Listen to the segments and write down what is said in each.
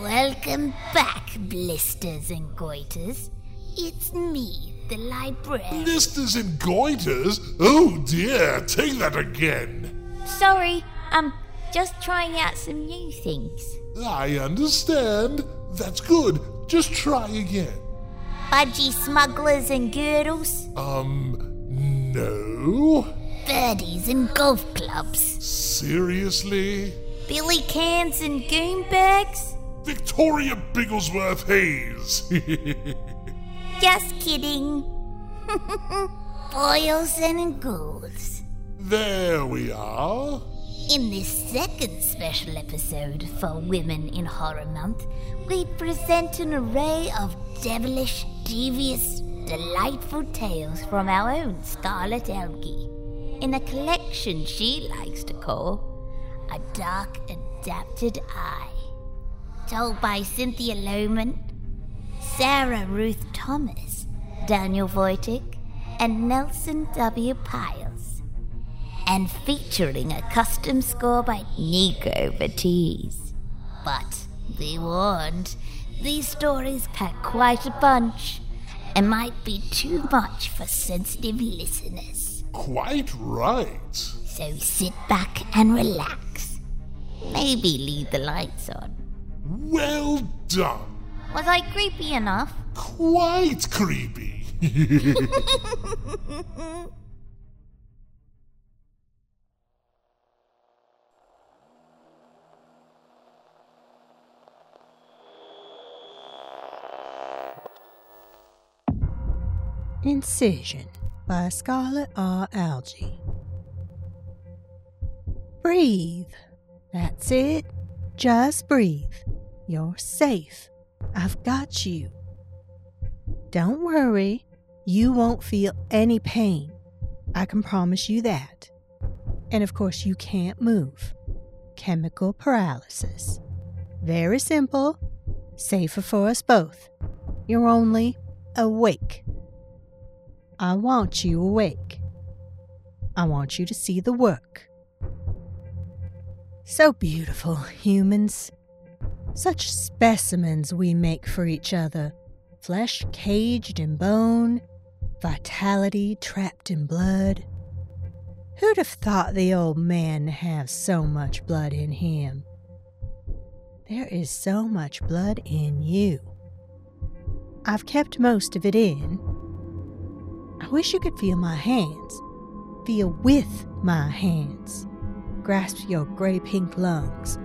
Welcome back, blisters and goiters. It's me, the librarian. Blisters and goiters? Oh dear, take that again. Sorry, I'm just trying out some new things. I understand. That's good. Just try again. Budgie smugglers and girdles? No. Birdies and golf clubs? Seriously? Billy cans and goon bags? Victoria Bigglesworth Hayes. Just kidding. Boils and ghouls. There we are. In this second special episode for Women in Horror Month, we present an array of devilish, devious, delightful tales from our own Scarlett Algee, in a collection she likes to call A Dark Adapted Eye. Told by Cynthia Loman, Sarah Ruth Thomas, Daniel Foytek, and Nelson W. Piles, and featuring a custom score by Nico Batese. But be warned, these stories pack quite a punch and might be too much for sensitive listeners. Quite right. So sit back and relax. Maybe leave the lights on. Well done. Was I creepy enough? Quite creepy. Incision by Scarlett R. Algee. Breathe. That's it. Just breathe. You're safe. I've got you. Don't worry. You won't feel any pain. I can promise you that. And of course you can't move. Chemical paralysis. Very simple. Safer for us both. You're only awake. I want you awake. I want you to see the work. So beautiful, humans. Such specimens we make for each other, flesh caged in bone, vitality trapped in blood. Who'd have thought the old man have so much blood in him? There is so much blood in you. I've kept most of it in. I wish you could feel my hands, feel with my hands, grasp your gray-pink lungs.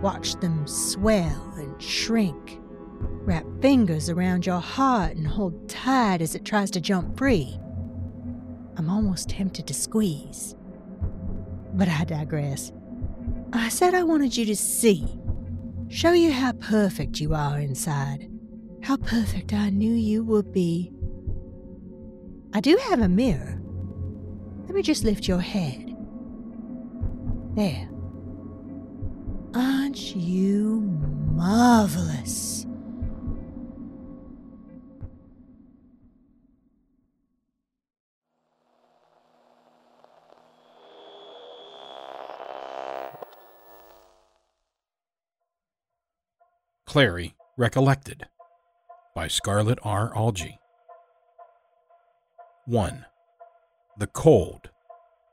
Watch them swell and shrink. Wrap fingers around your heart and hold tight as it tries to jump free. I'm almost tempted to squeeze. But I digress. I said I wanted you to see. Show you how perfect you are inside. How perfect I knew you would be. I do have a mirror. Let me just lift your head. There. Aren't you marvelous? Clary Recollected by Scarlett R. Algee. 1. The Cold,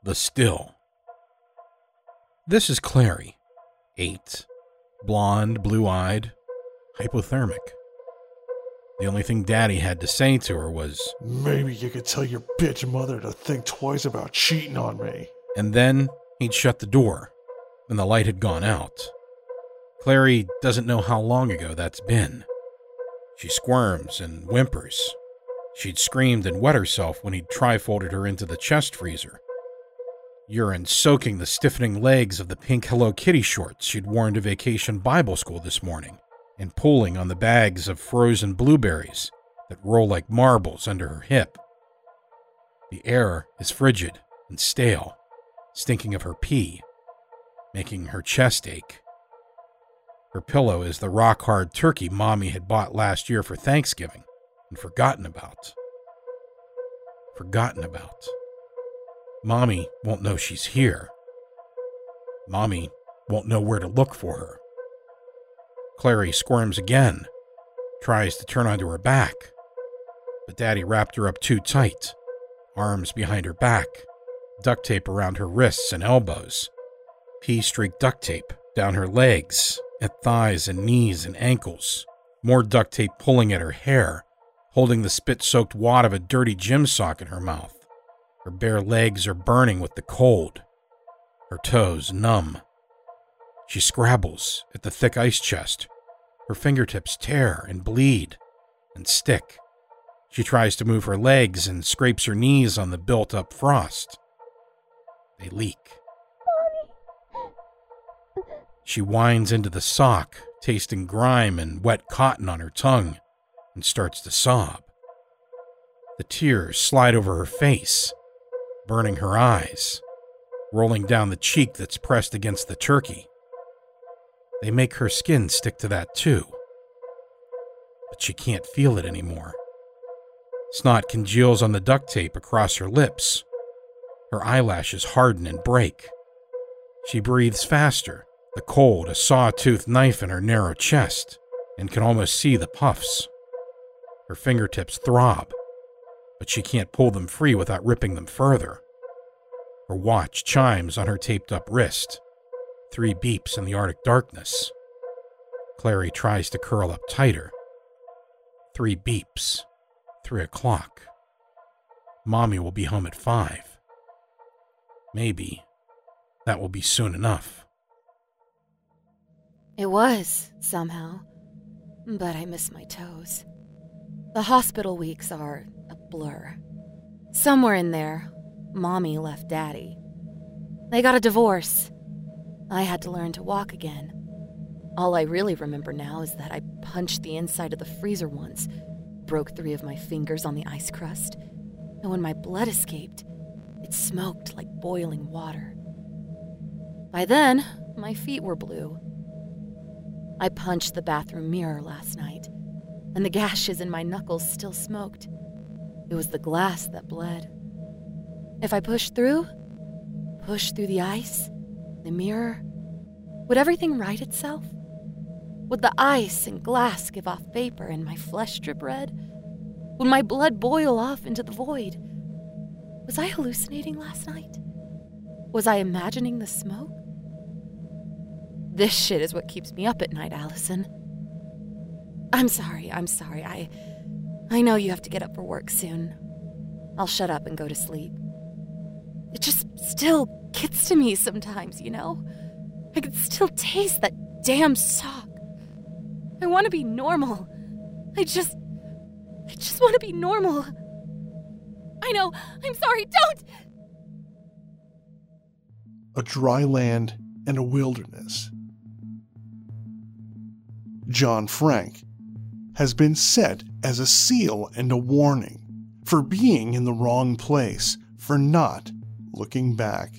the Still. This is Clary. 8. Blonde, blue-eyed, hypothermic. The only thing Daddy had to say to her was, "Maybe you could tell your bitch mother to think twice about cheating on me." And then he'd shut the door, and the light had gone out. Clary doesn't know how long ago that's been. She squirms and whimpers. She'd screamed and wet herself when he'd tri-folded her into the chest freezer. Urine soaking the stiffening legs of the pink Hello Kitty shorts she'd worn to vacation Bible school this morning, and pulling on the bags of frozen blueberries that roll like marbles under her hip. The air is frigid and stale, stinking of her pee, making her chest ache. Her pillow is the rock-hard turkey Mommy had bought last year for Thanksgiving and forgotten about. Forgotten about. Mommy won't know she's here. Mommy won't know where to look for her. Clary squirms again, tries to turn onto her back, but Daddy wrapped her up too tight, arms behind her back, duct tape around her wrists and elbows, pea-streaked duct tape down her legs, at thighs and knees and ankles, more duct tape pulling at her hair, holding the spit-soaked wad of a dirty gym sock in her mouth. Her bare legs are burning with the cold, her toes numb. She scrabbles at the thick ice chest. Her fingertips tear and bleed and stick. She tries to move her legs and scrapes her knees on the built-up frost. They leak. She winds into the sock, tasting grime and wet cotton on her tongue, and starts to sob. The tears slide over her face, burning her eyes, rolling down the cheek that's pressed against the turkey. They make her skin stick to that too. But she can't feel it anymore. Snot congeals on the duct tape across her lips. Her eyelashes harden and break. She breathes faster, the cold a saw-toothed knife in her narrow chest, and can almost see the puffs. Her fingertips throb, but she can't pull them free without ripping them further. Her watch chimes on her taped-up wrist. 3 beeps in the Arctic darkness. Clary tries to curl up tighter. 3 beeps. 3 o'clock. Mommy will be home at 5. Maybe that will be soon enough. It was, somehow. But I miss my toes. The hospital weeks are a blur. Somewhere in there, Mommy left Daddy. They got a divorce. I had to learn to walk again. All I really remember now is that I punched the inside of the freezer once, broke 3 of my fingers on the ice crust, and when my blood escaped, it smoked like boiling water. By then, my feet were blue. I punched the bathroom mirror last night, and the gashes in my knuckles still smoked. It was the glass that bled. If I pushed through the ice, the mirror, would everything right itself? Would the ice and glass give off vapor and my flesh drip red? Would my blood boil off into the void? Was I hallucinating last night? Was I imagining the smoke? This shit is what keeps me up at night, Allison. I'm sorry. I know you have to get up for work soon. I'll shut up and go to sleep. It just still gets to me sometimes, you know? I can still taste that damn sock. I want to be normal. I just want to be normal. I know. I'm sorry. Don't! A dry land and a wilderness. John Frank has been set as a seal and a warning for being in the wrong place, for not looking back.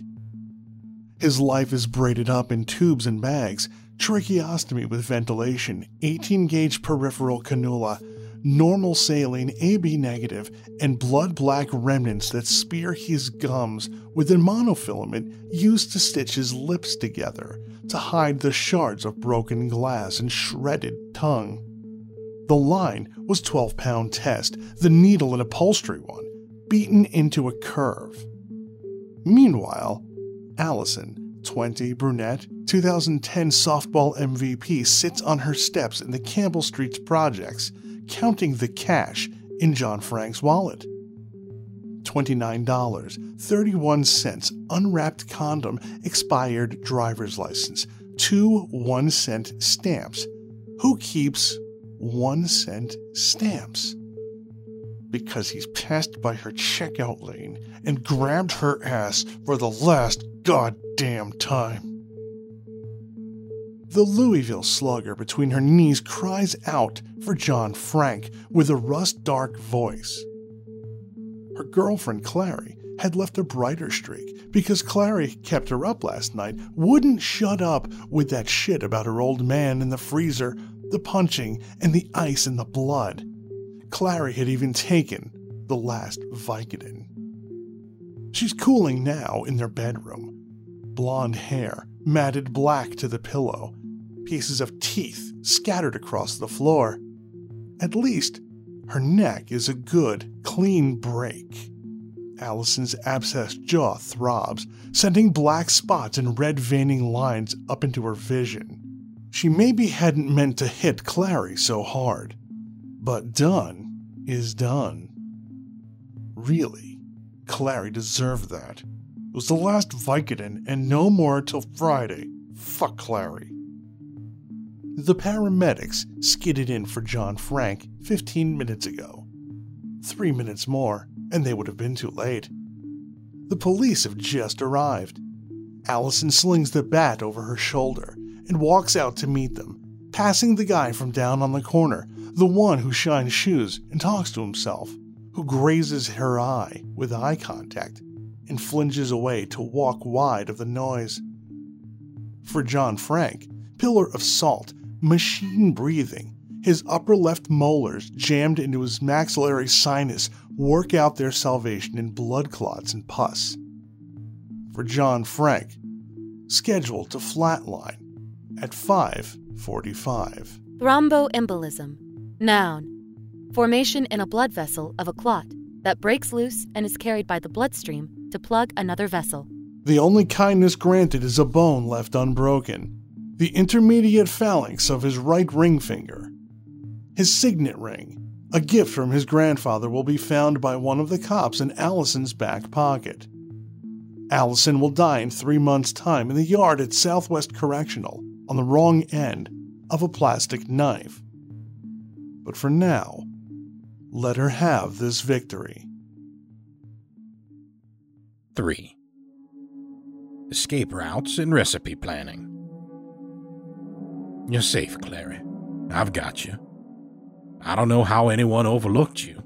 His life is braided up in tubes and bags, tracheostomy with ventilation, 18-gauge peripheral cannula, normal saline AB negative, and blood-black remnants that spear his gums with a monofilament used to stitch his lips together to hide the shards of broken glass and shredded tongue. The line was 12-pound test, the needle an upholstery one, beaten into a curve. Meanwhile, Allison, 20, brunette, 2010 softball MVP, sits on her steps in the Campbell Street's projects, counting the cash in John Frank's wallet. $29.31 unwrapped condom, expired driver's license, 2 1-cent stamps. Who keeps 1-cent stamps? Because he's passed by her checkout lane and grabbed her ass for the last goddamn time. The Louisville slugger between her knees cries out for John Frank with a rust-dark voice. Her girlfriend, Clary, had left a brighter streak because Clary kept her up last night, wouldn't shut up with that shit about her old man in the freezer, the punching, and the ice and the blood. Clary had even taken the last Vicodin. She's cooling now in their bedroom. Blonde hair, matted black to the pillow, pieces of teeth scattered across the floor. At least, her neck is a good, clean break. Allison's abscessed jaw throbs, sending black spots and red veining lines up into her vision. She maybe hadn't meant to hit Clary so hard, but done is done. Really, Clary deserved that. It was the last Vicodin and no more till Friday. Fuck Clary. The paramedics skidded in for John Frank 15 minutes ago. 3 minutes more, and they would have been too late. The police have just arrived. Allison slings the bat over her shoulder and walks out to meet them, passing the guy from down on the corner, the one who shines shoes and talks to himself, who grazes her eye with eye contact and flinches away to walk wide of the noise. For John Frank, pillar of salt, machine breathing, his upper left molars jammed into his maxillary sinus work out their salvation in blood clots and pus. For John Frank, scheduled to flatline at 5:45. Thromboembolism, noun, formation in a blood vessel of a clot that breaks loose and is carried by the bloodstream to plug another vessel. The only kindness granted is a bone left unbroken, the intermediate phalanx of his right ring finger. His signet ring, a gift from his grandfather, will be found by one of the cops in Allison's back pocket. Allison will die in 3 months' time in the yard at Southwest Correctional on the wrong end of a plastic knife. But for now, let her have this victory. 3. Escape routes and recipe planning. You're safe, Clary. I've got you. I don't know how anyone overlooked you.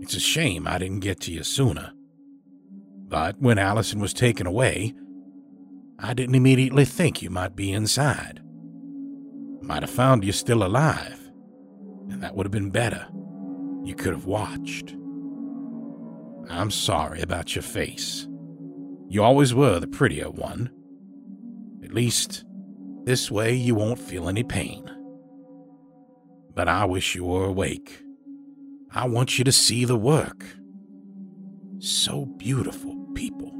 It's a shame I didn't get to you sooner. But when Allison was taken away, I didn't immediately think you might be inside. Might have found you still alive, and that would have been better. You could have watched. I'm sorry about your face. You always were the prettier one. At least, this way you won't feel any pain. But I wish you were awake. I want you to see the work. So beautiful, people.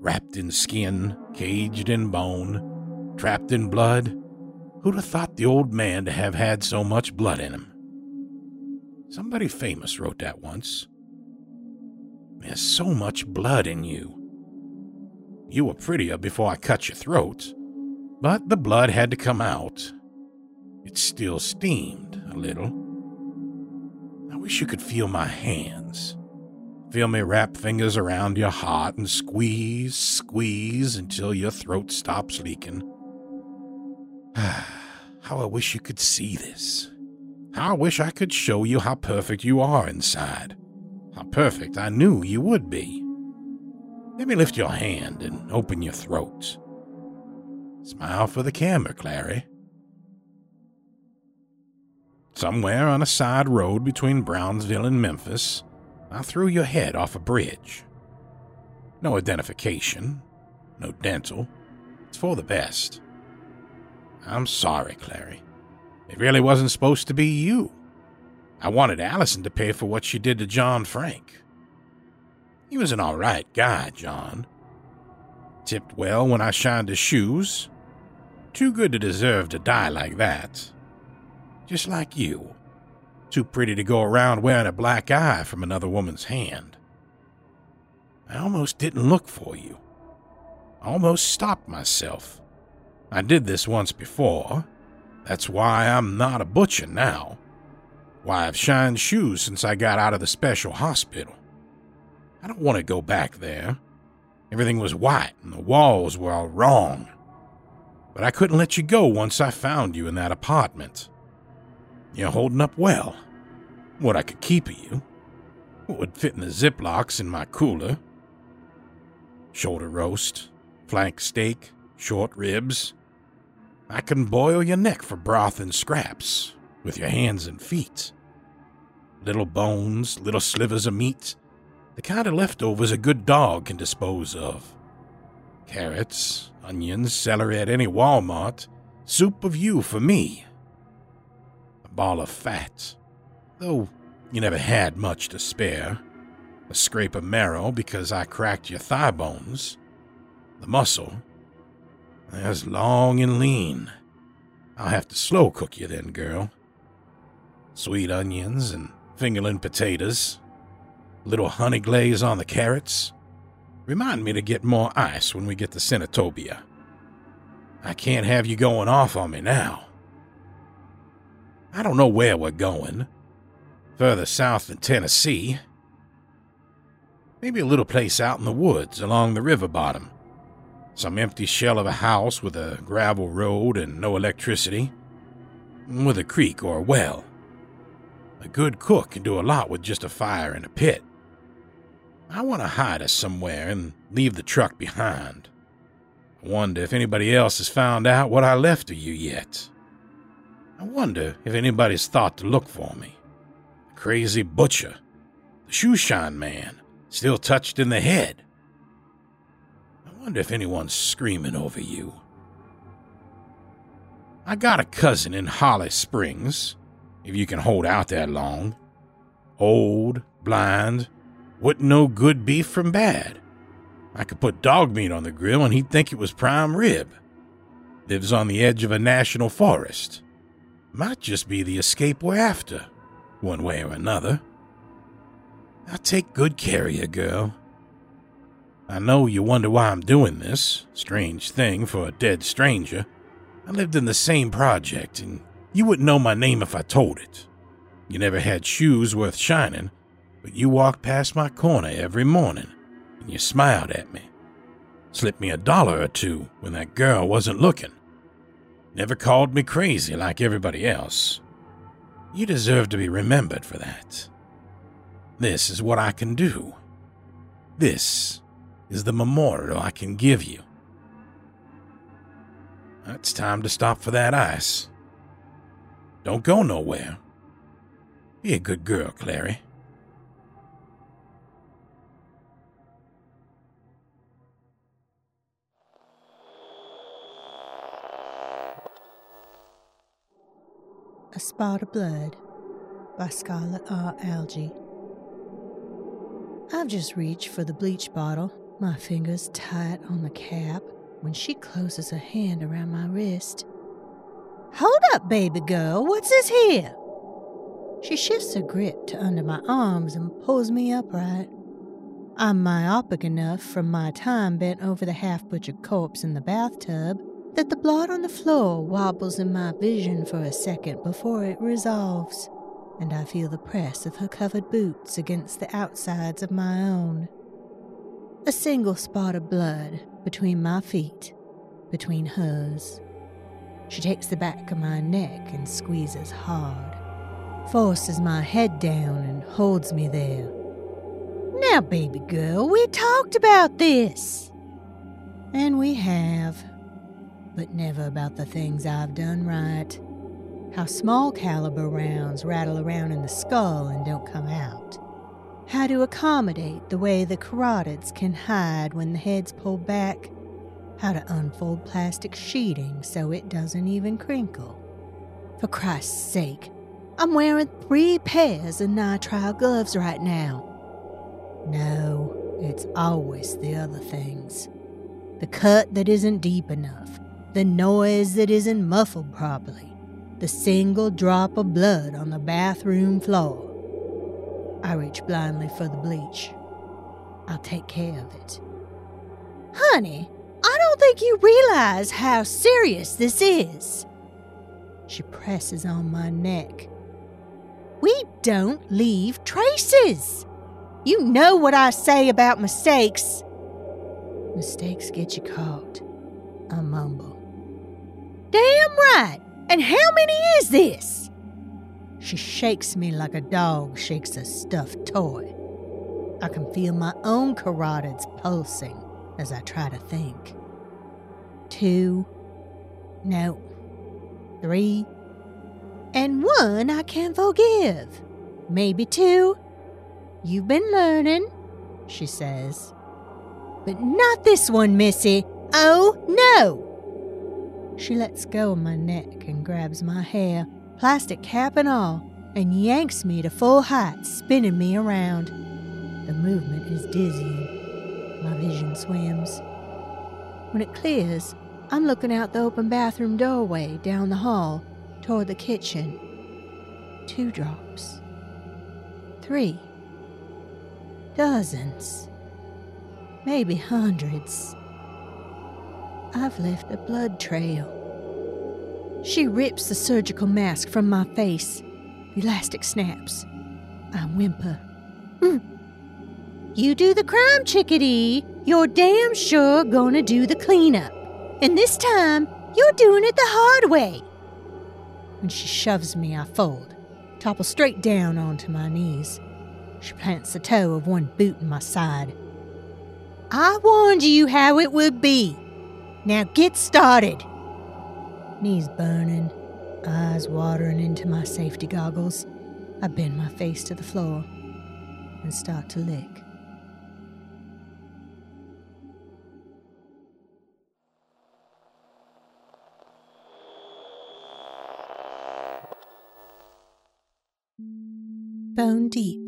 Wrapped in skin, caged in bone, trapped in blood. Who'd have thought the old man to have had so much blood in him? Somebody famous wrote that once. There's so much blood in you. You were prettier before I cut your throat, but the blood had to come out. It still steamed a little. I wish you could feel my hands. Feel me wrap fingers around your heart and squeeze, squeeze until your throat stops leaking. How I wish you could see this. How I wish I could show you how perfect you are inside. How perfect I knew you would be. Let me lift your hand and open your throat. Smile for the camera, Clary. Somewhere on a side road between Brownsville and Memphis, I threw your head off a bridge. No identification, no dental. It's for the best. I'm sorry, Clary. It really wasn't supposed to be you. I wanted Allison to pay for what she did to John Frank. He was an all right guy, John. Tipped well when I shined his shoes. Too good to deserve to die like that. Just like you. Too pretty to go around wearing a black eye from another woman's hand. I almost didn't look for you. I almost stopped myself. I did this once before. That's why I'm not a butcher now. Why I've shined shoes since I got out of the special hospital. I don't want to go back there. Everything was white and the walls were all wrong. but I couldn't let you go once I found you in that apartment. You're holding up well. What I could keep of you, what would fit in the Ziplocs in my cooler, shoulder roast, flank steak, short ribs. I can boil your neck for broth and scraps, with your hands and feet. Little bones, little slivers of meat, the kind of leftovers a good dog can dispose of. Carrots, onions, celery at any Walmart, soup of you for me. A ball of fat, though you never had much to spare. A scrape of marrow because I cracked your thigh bones. The muscle, that's long and lean. I'll have to slow cook you then, girl. Sweet onions and fingerling potatoes. Little honey glaze on the carrots. Remind me to get more ice when we get to Senatobia. I can't have you going off on me now. I don't know where we're going. Further south than Tennessee. Maybe a little place out in the woods along the river bottom. Some empty shell of a house with a gravel road and no electricity. With a creek or a well. A good cook can do a lot with just a fire and a pit. I want to hide us somewhere and leave the truck behind. I wonder if anybody else has found out what I left of you yet. I wonder if anybody's thought to look for me. The crazy butcher. The shoeshine man. Still touched in the head. I wonder if anyone's screaming over you. I got a cousin in Holly Springs, if you can hold out that long. Old, blind, wouldn't know good beef from bad. I could put dog meat on the grill and he'd think it was prime rib. Lives on the edge of a national forest. Might just be the escape we're after, one way or another. Now take good care of you, girl. I know you wonder why I'm doing this, strange thing for a dead stranger. I lived in the same project, and you wouldn't know my name if I told it. You never had shoes worth shining, but you walked past my corner every morning, and you smiled at me. Slipped me $1 or $2 when that girl wasn't looking. Never called me crazy like everybody else. You deserve to be remembered for that. This is what I can do. This is the memorial I can give you. It's time to stop for that ice. Don't go nowhere. Be a good girl, Clary. A Spot of Blood by Scarlett R. Algee. I've just reached for the bleach bottle, my fingers tight on the cap, when she closes her hand around my wrist. Hold up, baby girl, what's this here? She shifts her grip to under my arms and pulls me upright. I'm myopic enough from my time bent over the half-butchered corpse in the bathtub that the blood on the floor wobbles in my vision for a second before it resolves, and I feel the press of her covered boots against the outsides of my own. A single spot of blood between my feet, between hers. She takes the back of my neck and squeezes hard, forces my head down and holds me there. Now, baby girl, we talked about this. And we have, but never about the things I've done right. How small caliber rounds rattle around in the skull and don't come out. How to accommodate the way the carotids can hide when the head's pulled back. How to unfold plastic sheeting so it doesn't even crinkle. For Christ's sake, I'm wearing 3 pairs of nitrile gloves right now. No, it's always the other things. The cut that isn't deep enough. The noise that isn't muffled properly. The single drop of blood on the bathroom floor. I reach blindly for the bleach. I'll take care of it. Honey, I don't think you realize how serious this is. She presses on my neck. We don't leave traces. You know what I say about mistakes. Mistakes get you caught, I mumble. right. And how many is this? She shakes me like a dog shakes a stuffed toy. I can feel my own carotids pulsing as I try to think. 2, no, 3, and 1 I can forgive. Maybe 2. You've been learning, she says. But not this one, Missy. Oh, no! She lets go of my neck and grabs my hair, plastic cap and all, and yanks me to full height, spinning me around. The movement is dizzying. My vision swims. When it clears, I'm looking out the open bathroom doorway down the hall toward the kitchen. 2 drops. 3. Dozens. Maybe hundreds. I've left a blood trail. She rips the surgical mask from my face. The elastic snaps. I whimper. You do the crime, chickadee. You're damn sure gonna do the cleanup. And this time, you're doing it the hard way. When she shoves me, I fold, topple straight down onto my knees. She plants the toe of one boot in my side. I warned you how it would be. Now get started. Knees burning, eyes watering into my safety goggles. I bend my face to the floor and start to lick. Bone Deep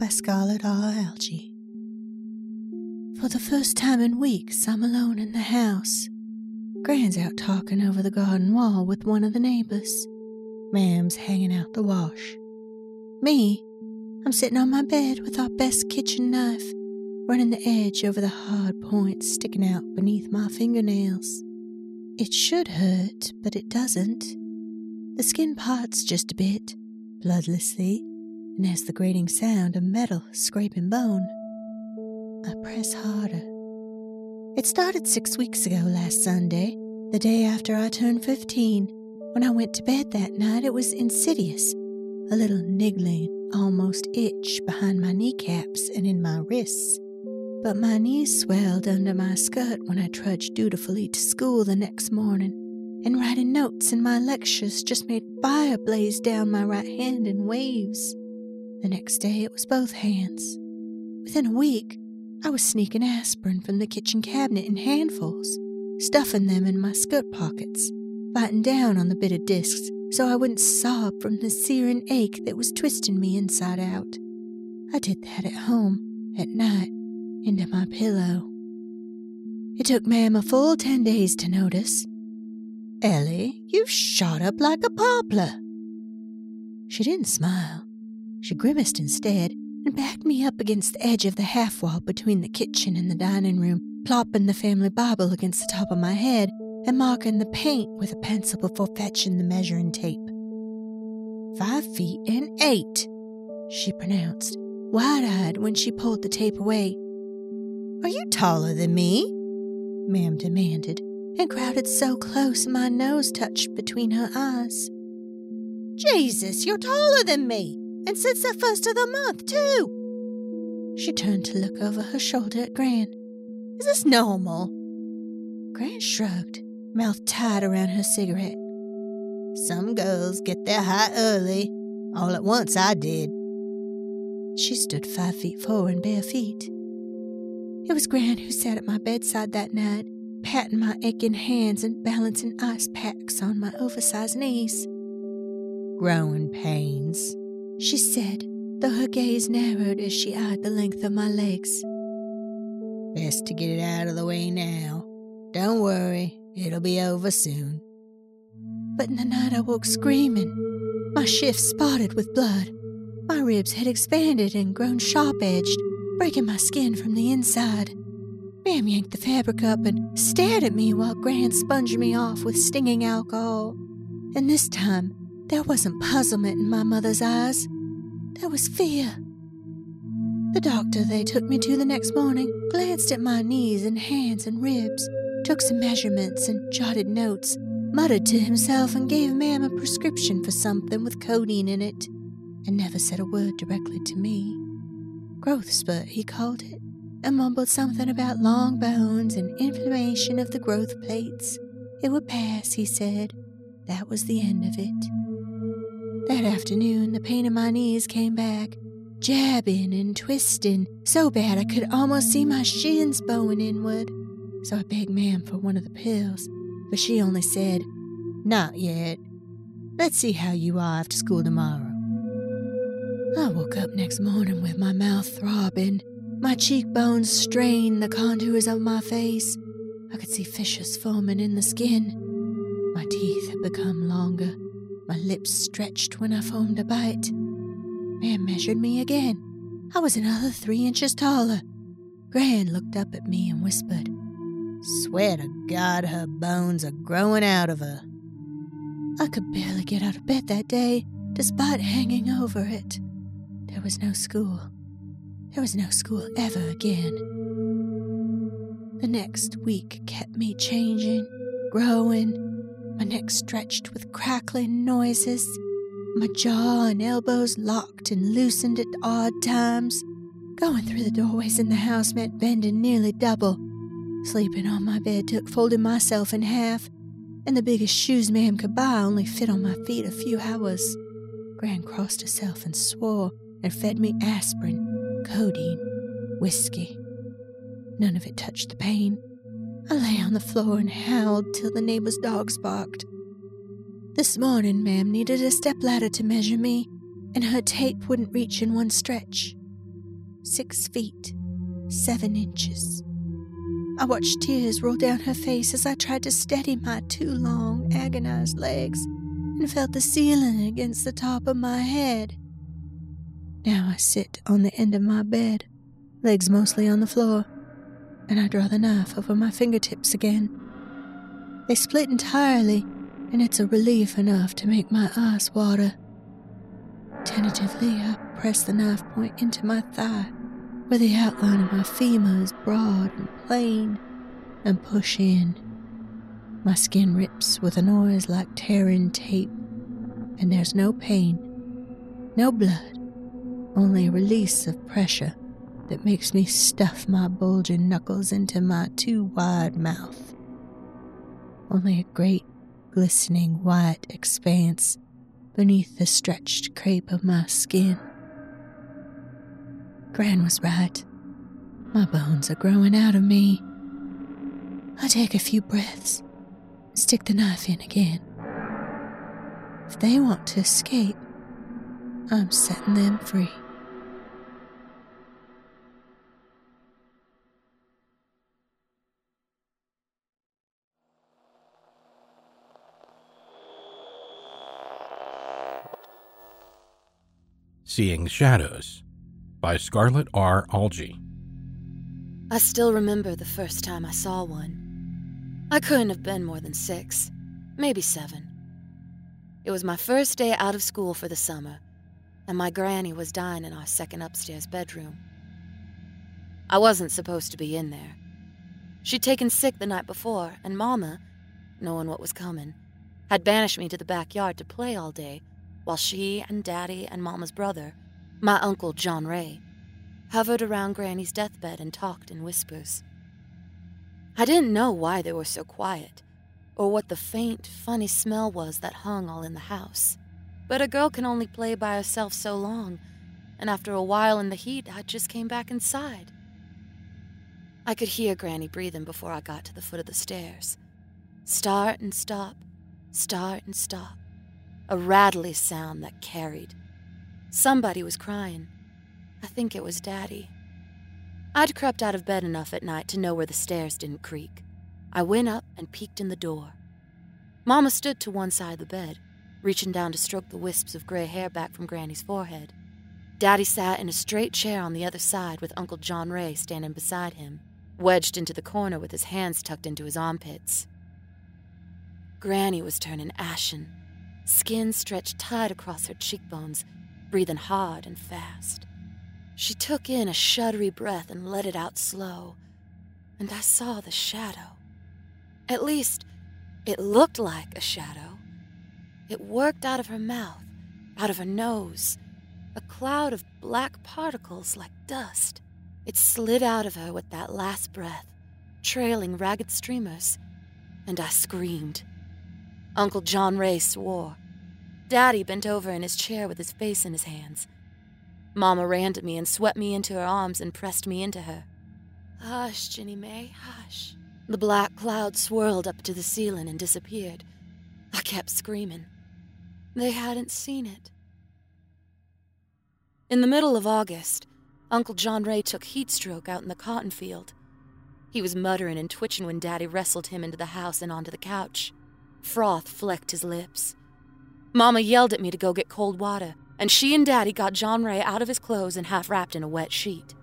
by Scarlett R. Algee. For the first time in weeks, I'm alone in the house. Gran's out talking over the garden wall with one of the neighbors. Mam's hanging out the wash. Me, I'm sitting on my bed with our best kitchen knife, running the edge over the hard points sticking out beneath my fingernails. It should hurt, but it doesn't. The skin parts just a bit, bloodlessly, and has the grating sound of metal scraping bone. I press harder. It started 6 weeks ago last Sunday, the day after I turned 15. When I went to bed that night, it was insidious, a little niggling, almost itch behind my kneecaps and in my wrists. But my knees swelled under my skirt when I trudged dutifully to school the next morning, and writing notes in my lectures just made fire blaze down my right hand in waves. The next day, it was both hands. Within a week, I was sneaking aspirin from the kitchen cabinet in handfuls, stuffing them in my skirt pockets, biting down on the bitter discs so I wouldn't sob from the searing ache that was twisting me inside out. I did that at home, at night, into my pillow. It took Mam a full 10 days to notice. Ellie, you've shot up like a poplar. She didn't smile. She grimaced instead and backed me up against the edge of the half wall between the kitchen and the dining room, plopping the family Bible against the top of my head and marking the paint with a pencil before fetching the measuring tape. 5'8", she pronounced, wide-eyed when she pulled the tape away. Are you taller than me? Ma'am demanded, and crowded so close my nose touched between her eyes. Jesus, you're taller than me! And since the first of the month, too. She turned to look over her shoulder at Gran. Is this normal? Gran shrugged, mouth tied around her cigarette. Some girls get their height early. All at once I did. She stood 5'4" in bare feet. It was Gran who sat at my bedside that night, patting my aching hands and balancing ice packs on my oversized knees. Growing pains, she said, though her gaze narrowed as she eyed the length of my legs. Best to get it out of the way now. Don't worry, it'll be over soon. But in the night I woke screaming, my shift spotted with blood. My ribs had expanded and grown sharp-edged, breaking my skin from the inside. Mam yanked the fabric up and stared at me while Gran sponged me off with stinging alcohol. And this time, there wasn't puzzlement in my mother's eyes. There was fear. The doctor they took me to the next morning glanced at my knees and hands and ribs, took some measurements and jotted notes, muttered to himself and gave Ma'am a prescription for something with codeine in it, and never said a word directly to me. Growth spurt, he called it, and mumbled something about long bones and inflammation of the growth plates. It would pass, he said. That was the end of it. That afternoon, the pain in my knees came back, jabbing and twisting, so bad I could almost see my shins bowing inward. So I begged Ma'am for one of the pills, but she only said, "Not yet. Let's see how you are after school tomorrow." I woke up next morning with my mouth throbbing, my cheekbones strained the contours of my face. I could see fissures forming in the skin. My teeth had become longer, my lips stretched when I formed a bite. Ma'am measured me again. I was another 3 inches taller. Gran looked up at me and whispered, "Swear to God her bones are growing out of her." I could barely get out of bed that day, despite hanging over it. There was no school. There was no school ever again. The next week kept me changing, growing. My neck stretched with crackling noises. My jaw and elbows locked and loosened at odd times. Going through the doorways in the house meant bending nearly double. Sleeping on my bed took folding myself in half, and the biggest shoes Ma'am could buy only fit on my feet a few hours. Gran crossed herself and swore and fed me aspirin, codeine, whiskey. None of it touched the pain. I lay on the floor and howled till the neighbor's dogs barked. This morning, Ma'am needed a stepladder to measure me, and her tape wouldn't reach in one stretch. 6 feet, 7 inches. I watched tears roll down her face as I tried to steady my too long, agonized legs, and felt the ceiling against the top of my head. Now I sit on the end of my bed, legs mostly on the floor, and I draw the knife over my fingertips again. They split entirely, and it's a relief enough to make my eyes water. Tentatively, I press the knife point into my thigh, where the outline of my femur is broad and plain, and push in. My skin rips with a noise like tearing tape, and there's no pain, no blood, only a release of pressure that makes me stuff my bulging knuckles into my too wide mouth. Only a great, glistening white expanse beneath the stretched crepe of my skin. Gran was right. My bones are growing out of me. I take a few breaths, stick the knife in again. If they want to escape, I'm setting them free. Seeing Shadows by Scarlett R. Algee. I still remember the first time I saw one. I couldn't have been more than 6, maybe 7. It was my first day out of school for the summer, and my granny was dying in our second upstairs bedroom. I wasn't supposed to be in there. She'd taken sick the night before, and Mama, knowing what was coming, had banished me to the backyard to play all day, while she and Daddy and Mama's brother, my uncle John Ray, hovered around Granny's deathbed and talked in whispers. I didn't know why they were so quiet, or what the faint, funny smell was that hung all in the house. But a girl can only play by herself so long, and after a while in the heat, I just came back inside. I could hear Granny breathing before I got to the foot of the stairs. Start and stop, start and stop. A rattly sound that carried. Somebody was crying. I think it was Daddy. I'd crept out of bed enough at night to know where the stairs didn't creak. I went up and peeked in the door. Mama stood to one side of the bed, reaching down to stroke the wisps of gray hair back from Granny's forehead. Daddy sat in a straight chair on the other side with Uncle John Ray standing beside him, wedged into the corner with his hands tucked into his armpits. Granny was turning ashen, skin stretched tight across her cheekbones, breathing hard and fast. She took in a shuddery breath and let it out slow, and I saw the shadow. At least, It looked like a shadow. It worked out of her mouth, out of her nose, a cloud of black particles like dust. It slid out of her with that last breath, trailing ragged streamers, and I screamed. Uncle John Ray swore. Daddy bent over in his chair with his face in his hands. Mama ran to me and swept me into her arms and pressed me into her. Hush, Ginny May, hush. The black cloud swirled up to the ceiling and disappeared. I kept screaming. They hadn't seen it. In the middle of August, Uncle John Ray took heat stroke out in the cotton field. He was muttering and twitching when Daddy wrestled him into the house and onto the couch. Froth flecked his lips. Mama yelled at me to go get cold water, and she and Daddy got John Ray out of his clothes and half-wrapped in a wet sheet.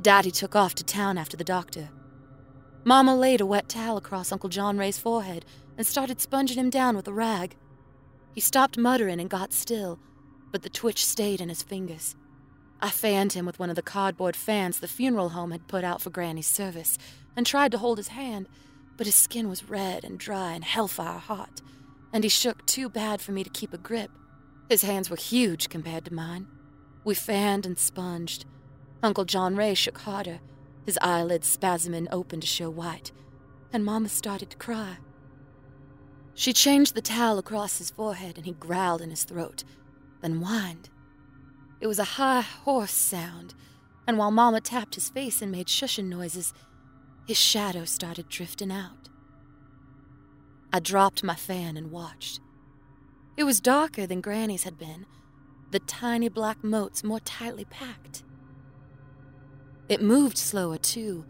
Daddy took off to town after the doctor. Mama laid a wet towel across Uncle John Ray's forehead and started sponging him down with a rag. He stopped muttering and got still, but the twitch stayed in his fingers. I fanned him with one of the cardboard fans the funeral home had put out for Granny's service and tried to hold his hand, but his skin was red and dry and hellfire hot, and he shook too bad for me to keep a grip. His hands were huge compared to mine. We fanned and sponged. Uncle John Ray shook harder, his eyelids spasming open to show white, and Mama started to cry. She changed the towel across his forehead and he growled in his throat, then whined. It was a high, hoarse sound, and while Mama tapped his face and made shushing noises, his shadow started drifting out. I dropped my fan and watched. It was darker than Granny's had been, the tiny black motes more tightly packed. It moved slower, too,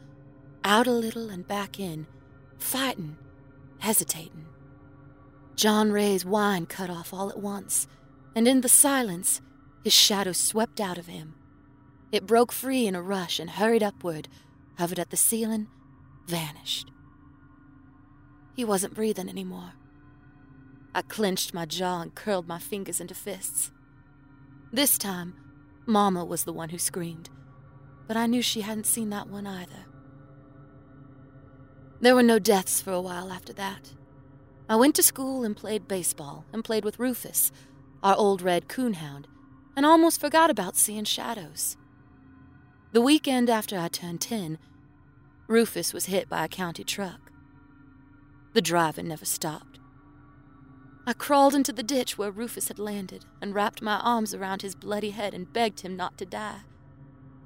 out a little and back in, fighting, hesitating. John Ray's whine cut off all at once, and in the silence, his shadow swept out of him. It broke free in a rush and hurried upward, hovered at the ceiling, vanished. He wasn't breathing anymore. I clenched my jaw and curled my fingers into fists. This time, Mama was the one who screamed, but I knew she hadn't seen that one either. There were no deaths for a while after that. I went to school and played baseball and played with Rufus, our old red coonhound, and almost forgot about seeing shadows. The weekend after I turned 10, Rufus was hit by a county truck. The driver never stopped. I crawled into the ditch where Rufus had landed and wrapped my arms around his bloody head and begged him not to die.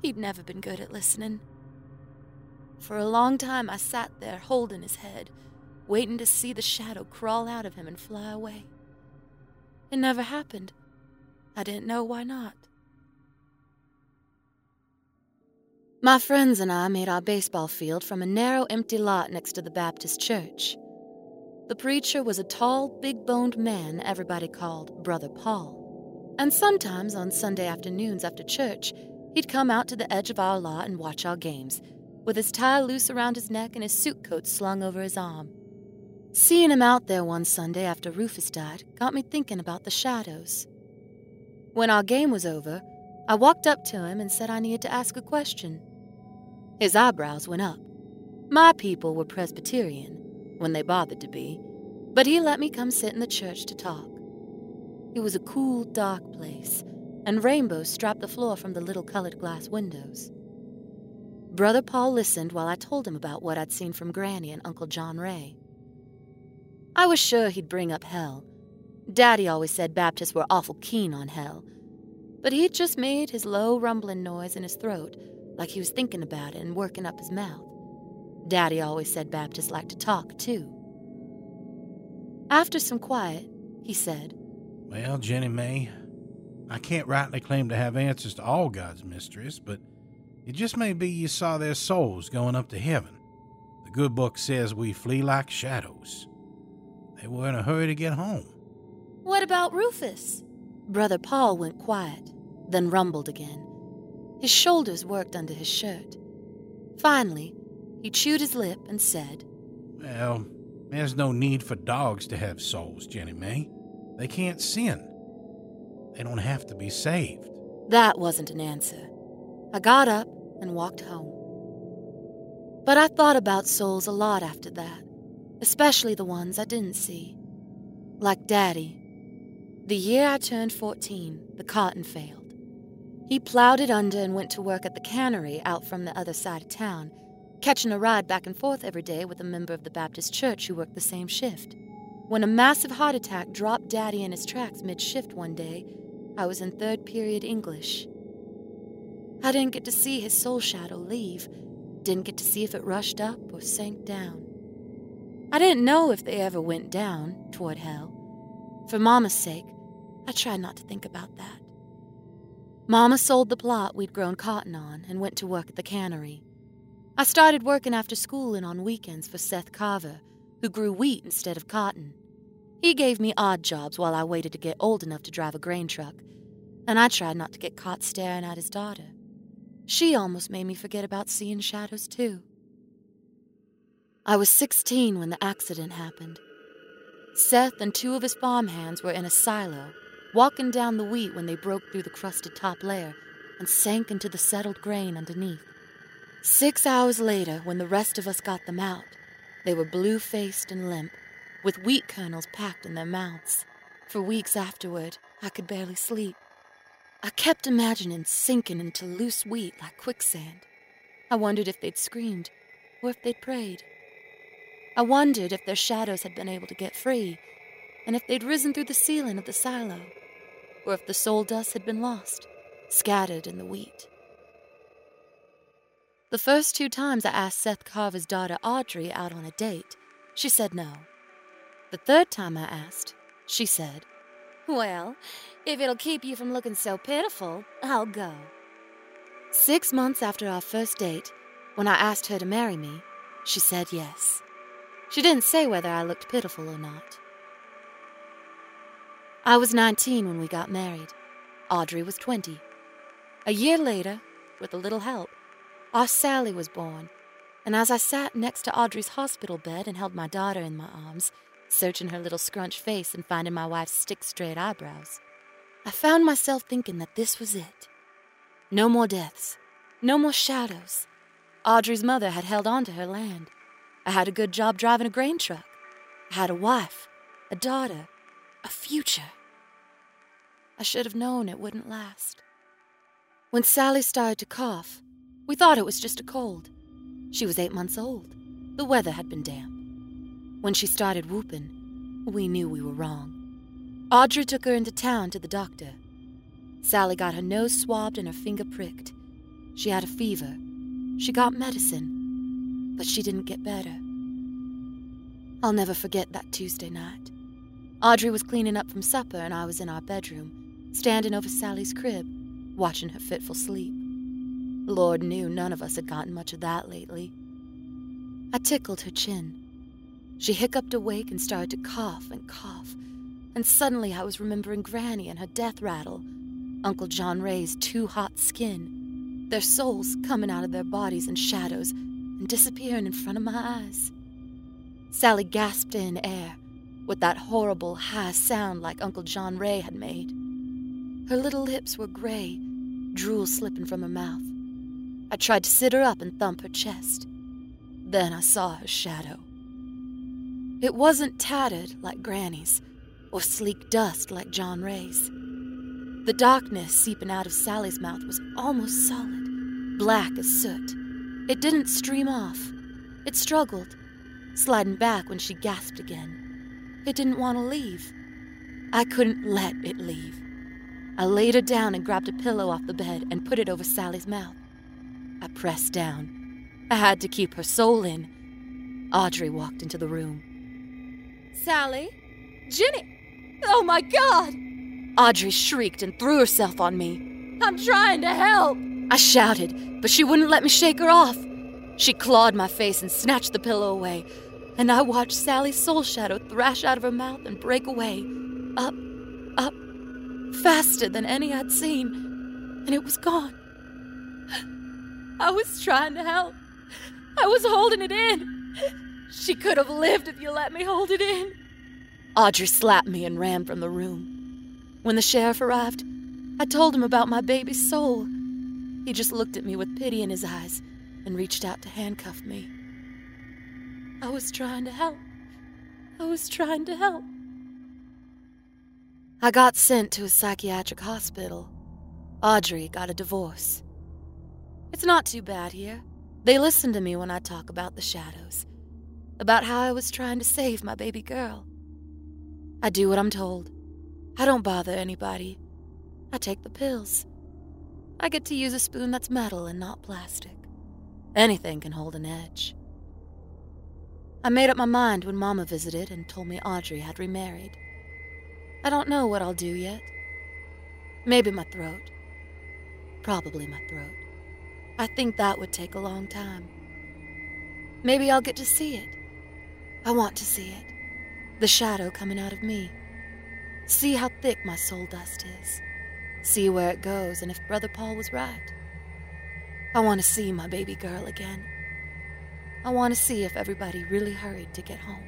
He'd never been good at listening. For a long time I sat there holding his head, waiting to see the shadow crawl out of him and fly away. It never happened. I didn't know why not. My friends and I made our baseball field from a narrow, empty lot next to the Baptist church. The preacher was a tall, big-boned man everybody called Brother Paul. And sometimes on Sunday afternoons after church, he'd come out to the edge of our lot and watch our games, with his tie loose around his neck and his suit coat slung over his arm. Seeing him out there one Sunday after Rufus died got me thinking about the shadows. When our game was over, I walked up to him and said I needed to ask a question. His eyebrows went up. My people were Presbyterian, when they bothered to be, but he let me come sit in the church to talk. It was a cool, dark place, and rainbows strapped the floor from the little colored glass windows. Brother Paul listened while I told him about what I'd seen from Granny and Uncle John Ray. I was sure he'd bring up hell. Daddy always said Baptists were awful keen on hell. But he just made his low rumbling noise in his throat, like he was thinking about it and working up his mouth. Daddy always said Baptists liked to talk, too. After some quiet, he said, "Well, Ginny May, I can't rightly claim to have answers to all God's mysteries, but it just may be you saw their souls going up to heaven. The good book says we flee like shadows. They were in a hurry to get home." "What about Rufus?" Brother Paul went quiet, then rumbled again. His shoulders worked under his shirt. Finally, he chewed his lip and said, "Well, there's no need for dogs to have souls, Ginny May. They can't sin. They don't have to be saved." That wasn't an answer. I got up and walked home. But I thought about souls a lot after that, especially the ones I didn't see. Like Daddy. The year I turned 14, the cotton failed. He plowed it under and went to work at the cannery out from the other side of town, catching a ride back and forth every day with a member of the Baptist church who worked the same shift. When a massive heart attack dropped Daddy in his tracks mid-shift one day, I was in third period English. I didn't get to see his soul shadow leave, didn't get to see if it rushed up or sank down. I didn't know if they ever went down toward hell. For Mama's sake, I tried not to think about that. Mama sold the plot we'd grown cotton on and went to work at the cannery. I started working after school and on weekends for Seth Carver, who grew wheat instead of cotton. He gave me odd jobs while I waited to get old enough to drive a grain truck, and I tried not to get caught staring at his daughter. She almost made me forget about seeing shadows, too. I was 16 when the accident happened. Seth and two of his farmhands were in a silo, walking down the wheat when they broke through the crusted top layer and sank into the settled grain underneath. 6 hours later, when the rest of us got them out, they were blue-faced and limp, with wheat kernels packed in their mouths. For weeks afterward, I could barely sleep. I kept imagining sinking into loose wheat like quicksand. I wondered if they'd screamed, or if they'd prayed. I wondered if their shadows had been able to get free, and if they'd risen through the ceiling of the silo, or if the soul dust had been lost, scattered in the wheat. The first two times I asked Seth Carver's daughter Audrey out on a date, she said no. The third time I asked, she said, "Well, if it'll keep you from looking so pitiful, I'll go." 6 months after our first date, when I asked her to marry me, she said yes. She didn't say whether I looked pitiful or not. I was 19 when we got married. Audrey was 20. A year later, with a little help, our Sally was born, and as I sat next to Audrey's hospital bed and held my daughter in my arms, searching her little scrunched face and finding my wife's stick-straight eyebrows, I found myself thinking that this was it. No more deaths. No more shadows. Audrey's mother had held on to her land. I had a good job driving a grain truck. I had a wife, a daughter, a future. I should have known it wouldn't last. When Sally started to cough, we thought it was just a cold. She was 8 months old. The weather had been damp. When she started whooping, we knew we were wrong. Audrey took her into town to the doctor. Sally got her nose swabbed and her finger pricked. She had a fever. She got medicine, but she didn't get better. I'll never forget that Tuesday night. Audrey was cleaning up from supper and I was in our bedroom, standing over Sally's crib, watching her fitful sleep. Lord knew none of us had gotten much of that lately. I tickled her chin. She hiccuped awake and started to cough, and suddenly I was remembering Granny and her death rattle, Uncle John Ray's too hot skin, their souls coming out of their bodies in shadows and disappearing in front of my eyes. Sally gasped in air with that horrible high sound like Uncle John Ray had made. Her little lips were gray, drool slipping from her mouth. I tried to sit her up and thump her chest. Then I saw her shadow. It wasn't tattered like Granny's, or sleek dust like John Ray's. The darkness seeping out of Sally's mouth was almost solid, black as soot. It didn't stream off. It struggled, sliding back when she gasped again. It didn't want to leave. I couldn't let it leave. I laid her down and grabbed a pillow off the bed and put it over Sally's mouth. I pressed down. I had to keep her soul in. Audrey walked into the room. "Sally? Jenny! Oh my God!" Audrey shrieked and threw herself on me. "I'm trying to help!" I shouted, but she wouldn't let me shake her off. She clawed my face and snatched the pillow away, and I watched Sally's soul shadow thrash out of her mouth and break away. Up, faster than any I'd seen, and it was gone. I was trying to help. I was holding it in. She could have lived if you let me hold it in. Audrey slapped me and ran from the room. When the sheriff arrived, I told him about my baby's soul. He just looked at me with pity in his eyes and reached out to handcuff me. I was trying to help. I was trying to help. I got sent to a psychiatric hospital. Audrey got a divorce. It's not too bad here. They listen to me when I talk about the shadows, about how I was trying to save my baby girl. I do what I'm told. I don't bother anybody. I take the pills. I get to use a spoon that's metal and not plastic. Anything can hold an edge. I made up my mind when Mama visited and told me Audrey had remarried. I don't know what I'll do yet. Maybe my throat. Probably my throat. I think that would take a long time. Maybe I'll get to see it. I want to see it. The shadow coming out of me. See how thick my soul dust is. See where it goes and if Brother Paul was right. I want to see my baby girl again. I want to see if everybody really hurried to get home.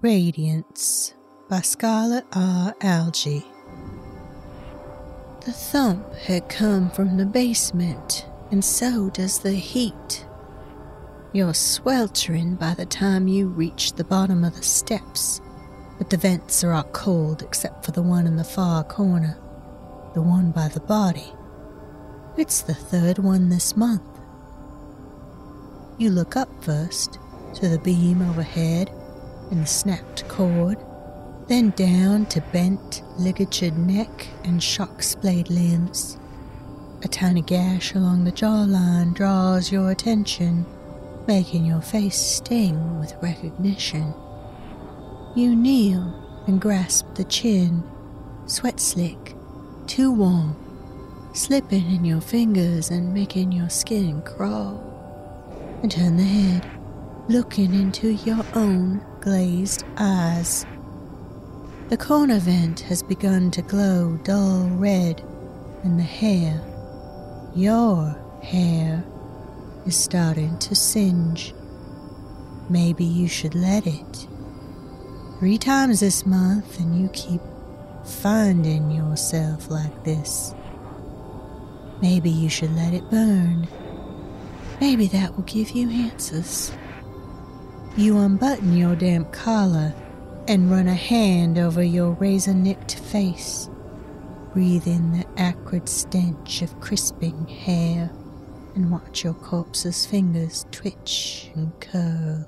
Radiance by Scarlett R. Algee. The thump had come from the basement, and so does the heat. You're sweltering by the time you reach the bottom of the steps, but the vents are all cold except for the one in the far corner, the one by the body. It's the third one this month. You look up first to the beam overhead and the snapped cord, then down to bent, ligatured neck and shock splayed limbs. A tiny gash along the jawline draws your attention, making your face sting with recognition. You kneel and grasp the chin, sweat slick, too warm, slipping in your fingers and making your skin crawl. And turn the head, looking into your own glazed eyes. The corner vent has begun to glow dull red, and the hair, your hair, is starting to singe. Maybe you should let it. 3 times this month, and you keep finding yourself like this. Maybe you should let it burn. Maybe that will give you answers. You unbutton your damp collar and run a hand over your razor-nicked face, breathe in the acrid stench of crisping hair, and watch your corpse's fingers twitch and curl.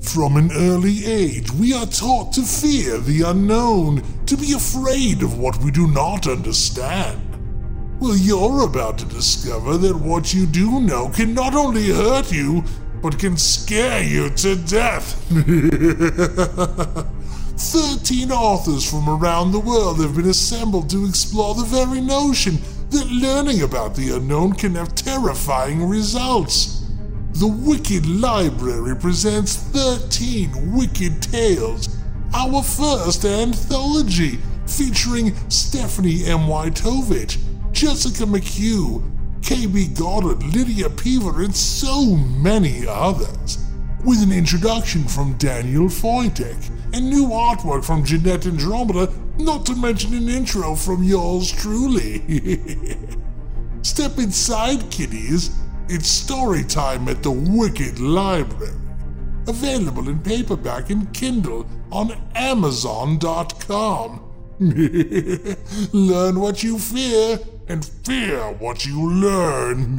From an early age, we are taught to fear the unknown, to be afraid of what we do not understand. Well, you're about to discover that what you do know can not only hurt you, but can scare you to death. 13 authors from around the world have been assembled to explore the very notion that learning about the unknown can have terrifying results. The Wicked Library presents 13 Wicked Tales, our first anthology, featuring Stephanie M. Wytovich, Jessica McHugh, KB Goddard, Lydia Peaver, and so many others, with an introduction from Daniel Foytek, and new artwork from Jeanette Andromeda, not to mention an intro from yours truly. Step inside, kiddies. It's story time at the Wicked Library. Available in paperback and Kindle on Amazon.com. Learn what you fear and fear what you learn.